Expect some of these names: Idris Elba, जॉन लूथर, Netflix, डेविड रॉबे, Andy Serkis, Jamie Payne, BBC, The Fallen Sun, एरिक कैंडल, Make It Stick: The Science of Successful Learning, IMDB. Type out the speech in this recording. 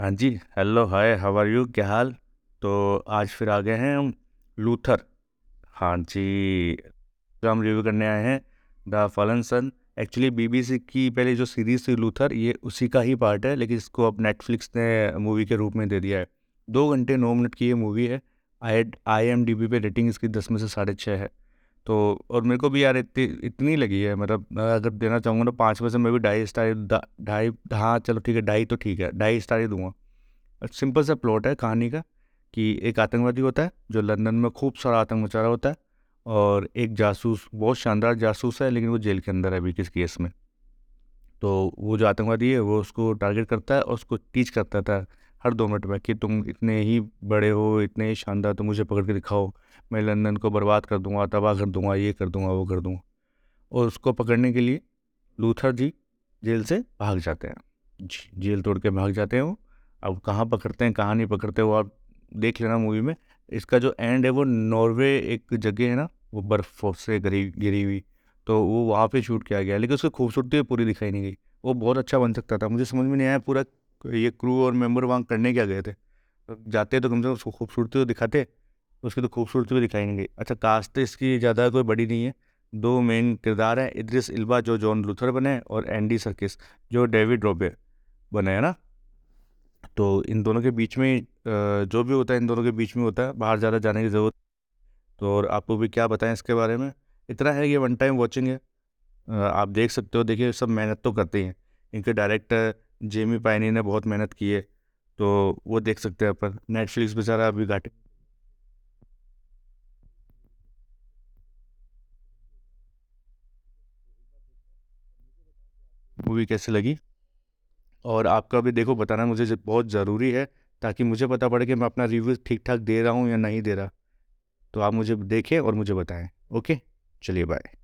हाँ जी, hello, hi, how are you, क्या हाल। तो आज फिर आ गए हैं हम लूथर, हाँ जी, का हम रिव्यू करने आए हैं द फलन सन। एक्चुअली बीबीसी की पहले जो सीरीज़ थी लूथर, ये उसी का ही पार्ट है, लेकिन इसको अब नेटफ्लिक्स ने मूवी के रूप में दे दिया है। 2 घंटे 9 मिनट की ये मूवी है। IMDB पे रेटिंग इसकी 10 में से 6.5 है। तो और मेरे को भी यार इतनी लगी है, मतलब मैं अगर देना चाहूँगा तो 5 में से मैं भी 2.5 स्टार, ढाई, हाँ चलो ठीक है, 2.5 तो ठीक है, 2.5 स्टार ही दूंगा। सिंपल सा प्लॉट है कहानी का कि एक आतंकवादी होता है जो लंदन में खूब सारा आतंक मचा रहा होता है, और एक जासूस, बहुत शानदार जासूस है, लेकिन वो जेल के अंदर है अभी किस केस में। तो वो जो आतंकवादी है वो उसको टारगेट करता है और उसको टीच करता था हर 2 मिनट में कि तुम इतने ही बड़े हो, इतने ही शानदार, तुम मुझे पकड़ के दिखाओ, मैं लंदन को बर्बाद कर दूंगा, तबाह कर दूंगा, ये कर दूंगा, वो कर दूंगा। और उसको पकड़ने के लिए लूथर जी जेल से भाग जाते हैं, जेल तोड़ के भाग जाते हैं वो। अब कहाँ पकड़ते हैं कहाँ नहीं पकड़ते वो आप देख लेना मूवी में। इसका जो एंड है वो नॉर्वे एक जगह है ना, वो बर्फ़ से घिरी हुई, तो वो वहाँ पे शूट किया गया, लेकिन उसकी खूबसूरती पूरी दिखाई नहीं गई। वो बहुत अच्छा बन सकता था, मुझे समझ में नहीं आया पूरा ये क्रू और मेंबर वहाँ करने क्या गए थे। जाते तो कम से कम उसको खूबसूरती तो दिखाते, उसकी तो खूबसूरती भी दिखाई नहीं गई। अच्छा, कास्ट इसकी ज़्यादा कोई बड़ी नहीं है। 2 मेन किरदार हैं, इद्रिस इल्बा जो जॉन लूथर बने, और एंडी सर्किस जो डेविड रॉबे बने, है ना। तो इन दोनों के बीच में जो भी होता है, इन दोनों के बीच में होता है, बाहर ज़्यादा जाने की ज़रूरत। तो और आपको भी क्या बताएं इसके बारे में, इतना है, ये 1 टाइम वॉचिंग है, आप देख सकते हो। देखिए, सब मेहनत तो करते हैं, इनके डायरेक्टर जेमी पाइनी ने बहुत मेहनत की है, तो वो देख सकते हैं अपन। नेटफ्लिक्स बेचारा अभी घाटे। मूवी कैसे लगी और आपका भी देखो, बताना मुझे, बहुत ज़रूरी है ताकि मुझे पता पड़े कि मैं अपना रिव्यू ठीक ठाक दे रहा हूँ या नहीं दे रहा। तो आप मुझे देखें और मुझे बताएं। ओके, चलिए बाय।